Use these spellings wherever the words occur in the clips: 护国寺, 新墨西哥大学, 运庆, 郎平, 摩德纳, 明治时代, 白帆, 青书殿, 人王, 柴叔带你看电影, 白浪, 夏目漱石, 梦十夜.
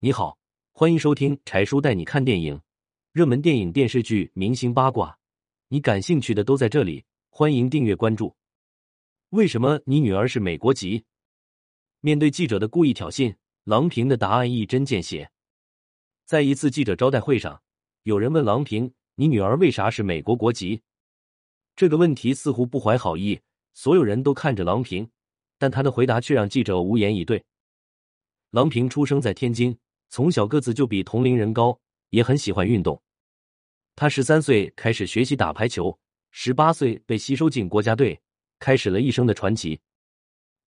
你好，欢迎收听柴叔带你看电影，热门电影、电视剧、明星八卦，你感兴趣的都在这里。欢迎订阅关注。为什么你女儿是美国籍？面对记者的故意挑衅，郎平的答案一针见血。在一次记者招待会上，有人问郎平：“你女儿为啥是美国国籍？”这个问题似乎不怀好意，所有人都看着郎平，但她的回答却让记者无言以对。郎平出生在天津。从小个子就比同龄人高，也很喜欢运动。他13岁开始学习打排球，18岁被吸收进国家队，开始了一生的传奇。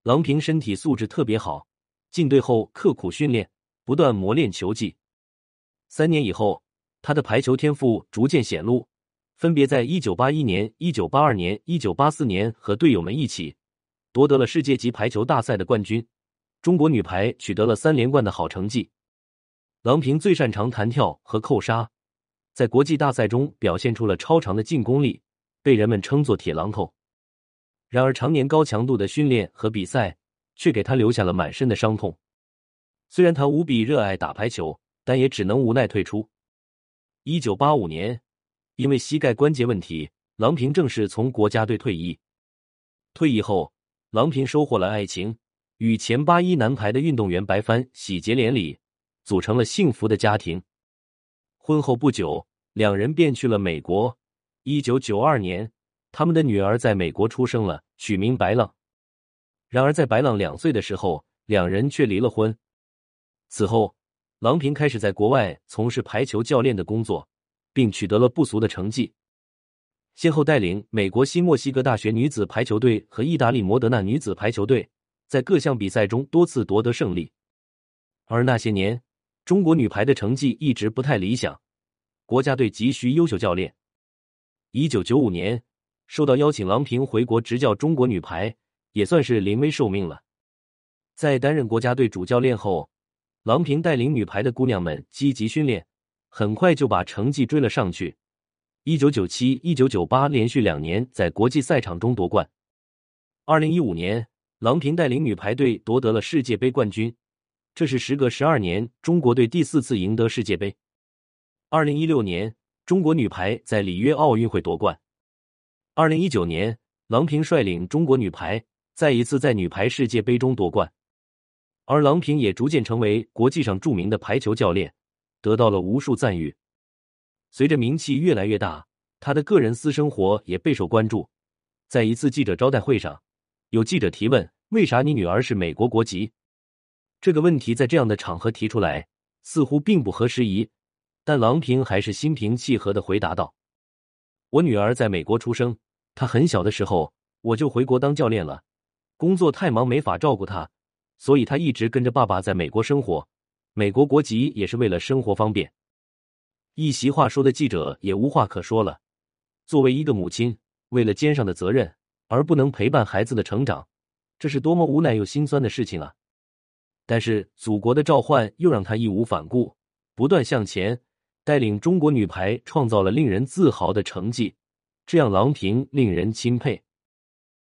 郎平身体素质特别好，进队后刻苦训练，不断磨练球技。3年以后，他的排球天赋逐渐显露，分别在1981年、1982年、1984年和队友们一起夺得了世界级排球大赛的冠军，中国女排取得了3连冠的好成绩。郎平最擅长弹跳和扣杀，在国际大赛中表现出了超常的进攻力，被人们称作铁榔头。然而常年高强度的训练和比赛却给他留下了满身的伤痛。虽然他无比热爱打排球，但也只能无奈退出。1985年，因为膝盖关节问题，郎平正式从国家队退役。退役后，郎平收获了爱情，与前81男排的运动员白帆喜结连理。组成了幸福的家庭。婚后不久，两人便去了美国。1992年，他们的女儿在美国出生了，取名白浪。然而在白浪2岁的时候，两人却离了婚。此后，郎平开始在国外从事排球教练的工作，并取得了不俗的成绩。先后带领美国新墨西哥大学女子排球队和意大利摩德纳女子排球队，在各项比赛中多次夺得胜利。而那些年，中国女排的成绩一直不太理想，国家队急需优秀教练。1995年，受到邀请，郎平回国执教中国女排，也算是临危受命了。在担任国家队主教练后，郎平带领女排的姑娘们积极训练，很快就把成绩追了上去。1997、1998连续2年在国际赛场中夺冠。2015年，郎平带领女排队夺得了世界杯冠军。这是时隔12年，中国队第4次赢得世界杯。2016年，中国女排在里约奥运会夺冠。2019年，郎平率领中国女排再一次在女排世界杯中夺冠。而郎平也逐渐成为国际上著名的排球教练，得到了无数赞誉。随着名气越来越大，她的个人私生活也备受关注。在一次记者招待会上，有记者提问：“为啥你女儿是美国国籍？”这个问题在这样的场合提出来，似乎并不合时宜，但郎平还是心平气和地回答道：“我女儿在美国出生，她很小的时候，我就回国当教练了，工作太忙没法照顾她，所以她一直跟着爸爸在美国生活，美国国籍也是为了生活方便。”一席话说的记者也无话可说了。作为一个母亲，为了肩上的责任，而不能陪伴孩子的成长，这是多么无奈又心酸的事情啊！但是祖国的召唤又让他义无反顾，不断向前，带领中国女排创造了令人自豪的成绩，这让郎平令人钦佩。